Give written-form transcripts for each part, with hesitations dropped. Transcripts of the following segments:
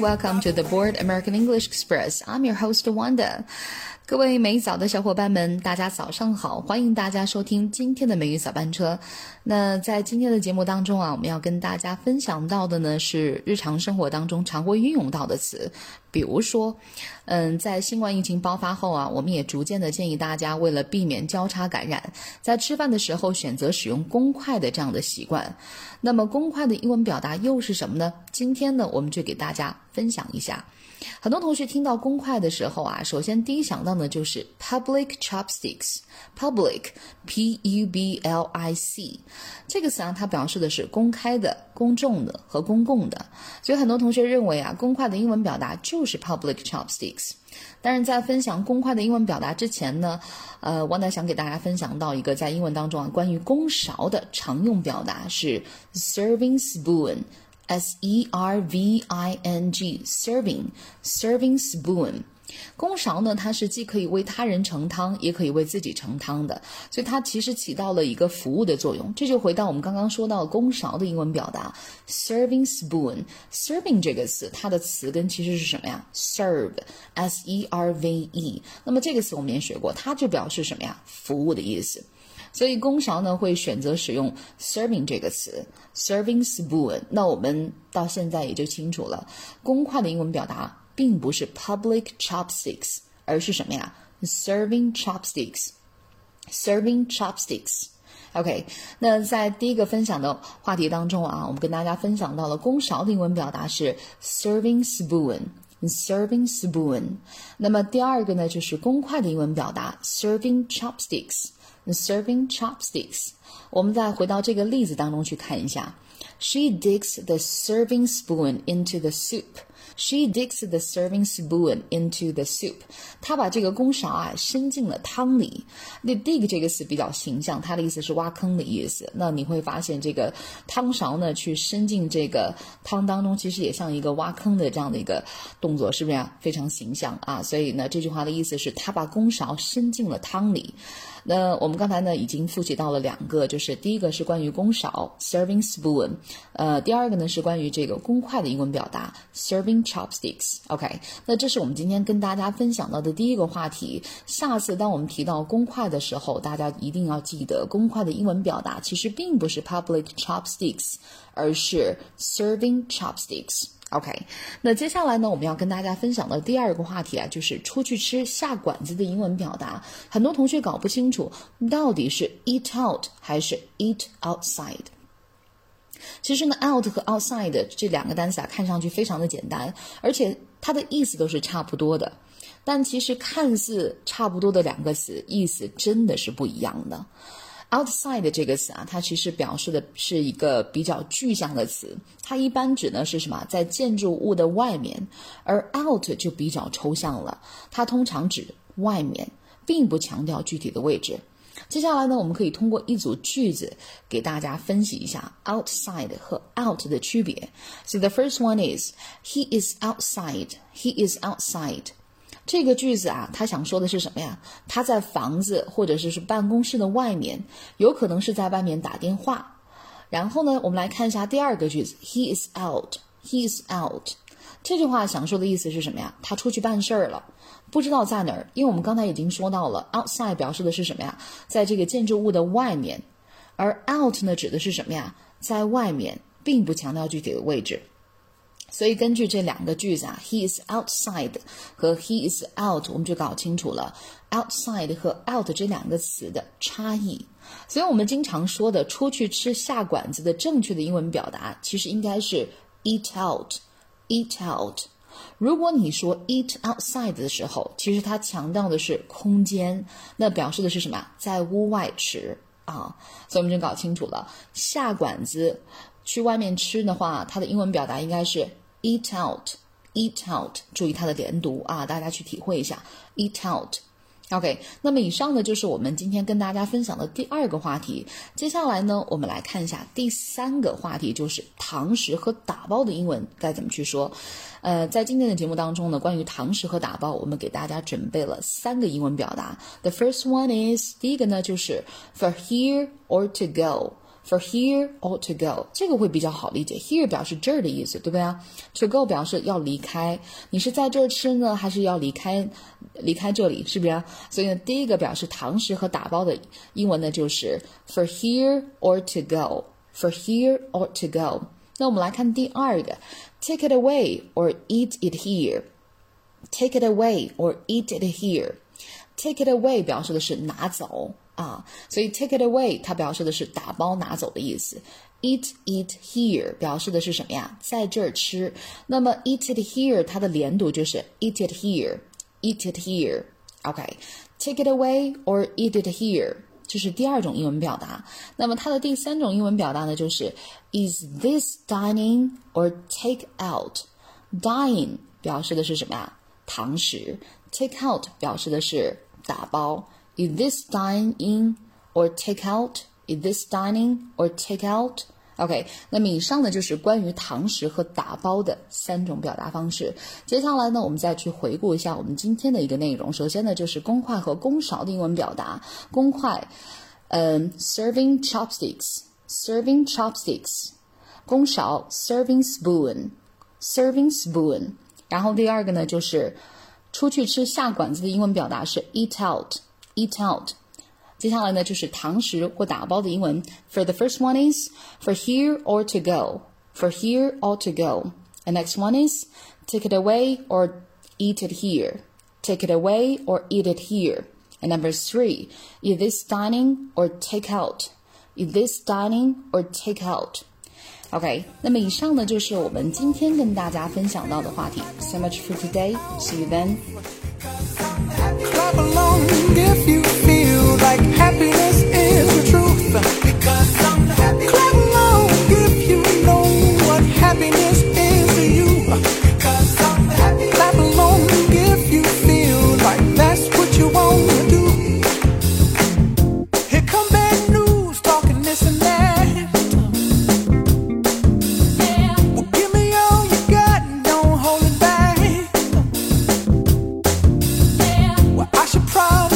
Welcome to the Board American English Express. I'm your host, Wanda. 各位美语早的小伙伴们，大家早上好！欢迎大家收听今天的美语早班车。那在今天的节目当中啊，我们要跟大家分享到的呢是日常生活当中常会运用到的词，比如说，在新冠疫情爆发后啊，我们也逐渐的建议大家，为了避免交叉感染，在吃饭的时候选择使用公筷的这样的习惯。那么公筷的英文表达又是什么呢？今天呢，我们就给大家分享一下。很多同学听到公筷的时候啊，首先第一想到呢就是 public chopsticks。 public P-U-B-L-I-C 这个词啊，它表示的是公开的、公众的和公共的，所以很多同学认为啊，公筷的英文表达就是 public chopsticks。 但是在分享公筷的英文表达之前呢，Wanda想给大家分享到一个在英文当中啊，关于公勺的常用表达是 serving spoon。S-E-R-V-I-N-G serving spoon。 公勺呢，它是既可以为他人盛汤，也可以为自己盛汤的，所以它其实起到了一个服务的作用。这就回到我们刚刚说到公勺的英文表达 serving spoon。 serving 这个词，它的词根其实是什么呀？ serve S-E-R-V-E。 那么这个词我们也学过，它就表示什么呀？服务的意思。所以公勺呢会选择使用 serving 这个词 serving spoon。 那我们到现在也就清楚了，公筷的英文表达并不是 public chopsticks， 而是什么呀？ serving chopsticks。 serving chopsticks。 OK， 那在第一个分享的话题当中啊，我们跟大家分享到了公勺的英文表达是 serving spoon。 serving spoon。 那么第二个呢就是公筷的英文表达 serving chopsticks。Serving chopsticks。 我们再回到这个例子当中去看一下。 She digs the serving spoon into the soup。 She digs the serving spoon into the soup。 她把这个公勺啊伸进了汤里。那 dig 这个词比较形象，它的意思是挖坑的意思。那你会发现这个汤勺呢去伸进这个汤当中，其实也像一个挖坑的这样的一个动作，是不是啊？非常形象啊。所以呢，这句话的意思是她把公勺伸进了汤里。那我们刚才呢已经复习到了两个，就是第一个是关于公勺 serving spoon， 第二个呢是关于这个公筷的英文表达 serving chopsticks。 OK， 那这是我们今天跟大家分享到的第一个话题。下次当我们提到公筷的时候，大家一定要记得，公筷的英文表达其实并不是 public chopsticks， 而是 serving chopsticks。OK， 那接下来呢，我们要跟大家分享的第二个话题啊，就是出去吃下馆子的英文表达。很多同学搞不清楚到底是 eat out 还是 eat outside。其实呢 out 和 outside 这两个单词啊，看上去非常的简单，而且它的意思都是差不多的，但其实看似差不多的两个词，意思真的是不一样的。outside 这个词啊，它其实表示的是一个比较具象的词，它一般指呢是什么？在建筑物的外面，而 out 就比较抽象了，它通常指外面，并不强调具体的位置。接下来呢，我们可以通过一组句子给大家分析一下 outside 和 out 的区别。 So the first one is He is outside. He is outside。这个句子啊，他想说的是什么呀？他在房子或者是办公室的外面，有可能是在外面打电话。然后呢，我们来看一下第二个句子 ，He is out. He is out。 这句话想说的意思是什么呀？他出去办事儿了，不知道在哪儿。因为我们刚才已经说到了 ，outside 表示的是什么呀？在这个建筑物的外面，而 out 呢指的是什么呀？在外面，并不强调具体的位置。所以根据这两个句子啊 ，He is outside 和 He is out， 我们就搞清楚了 outside 和 out 这两个词的差异。所以我们经常说的出去吃下馆子的正确的英文表达，其实应该是 eat out。 eat out。 如果你说 eat outside 的时候，其实它强调的是空间，那表示的是什么？在屋外吃啊。所以我们就搞清楚了，下馆子去外面吃的话，它的英文表达应该是eat out, eat out， 注意它的连读啊，大家去体会一下 eat out。OK， 那么以上呢就是我们今天跟大家分享的第二个话题。接下来呢，我们来看一下第三个话题，就是堂食和打包的英文该怎么去说。在今天的节目当中呢，关于堂食和打包，我们给大家准备了三个英文表达。The first one is， 第一个呢就是 for here or to go。For here or to go， 这个会比较好理解。Here 表示这儿的意思，对不对啊 ？To go 表示要离开，你是在这儿吃呢，还是要离开这里，是不是啊？所以呢，第一个表示堂食和打包的英文呢，就是 for here or to go。For here or to go。那我们来看第二个 ，take it away or eat it here。Take it away or eat it here。Take it away 表示的是拿走。所以 take it away 它表示的是打包拿走的意思。Eat it here 表示的是什么呀？在这儿吃。那么 eat it here 它的连读就是 eat it here, eat it here。OK， take it away or eat it here， 这是第二种英文表达。那么它的第三种英文表达呢，就是 is this dining or take out？ Dine 表示的是什么呀？堂食。Take out 表示的是打包。Is this dine-in or take-out? Is this dining or take-out? OK， 那么以上呢就是关于堂食和打包的三种表达方式。接下来呢，我们再去回顾一下我们今天的一个内容。首先呢，就是公筷和公勺的英文表达。公筷，serving chopsticks, serving chopsticks。公勺 serving spoon, serving spoon。然后第二个呢，就是出去吃下馆子的英文表达是 eat out。Eat out。 接下来呢就是堂食或打包的英文。 For the first one is for here or to go. For here or to go. The next one is take it away or eat it here. Take it away or eat it here. And number 3, is this dining or take out? Is this dining or take out? OK， 那么以上呢就是我们今天跟大家分享到的话题。 So much for today. See you then. If you feel like happiness is the truth, because I'm happy. Clap along if you know what happiness is to you, because I'm happy. Clap along if you feel like that's what you want to do. Here come bad news talking this and that. Well, give me all you got and don't hold it back. Well, I should probably.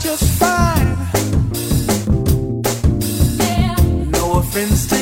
Just fine. No offense to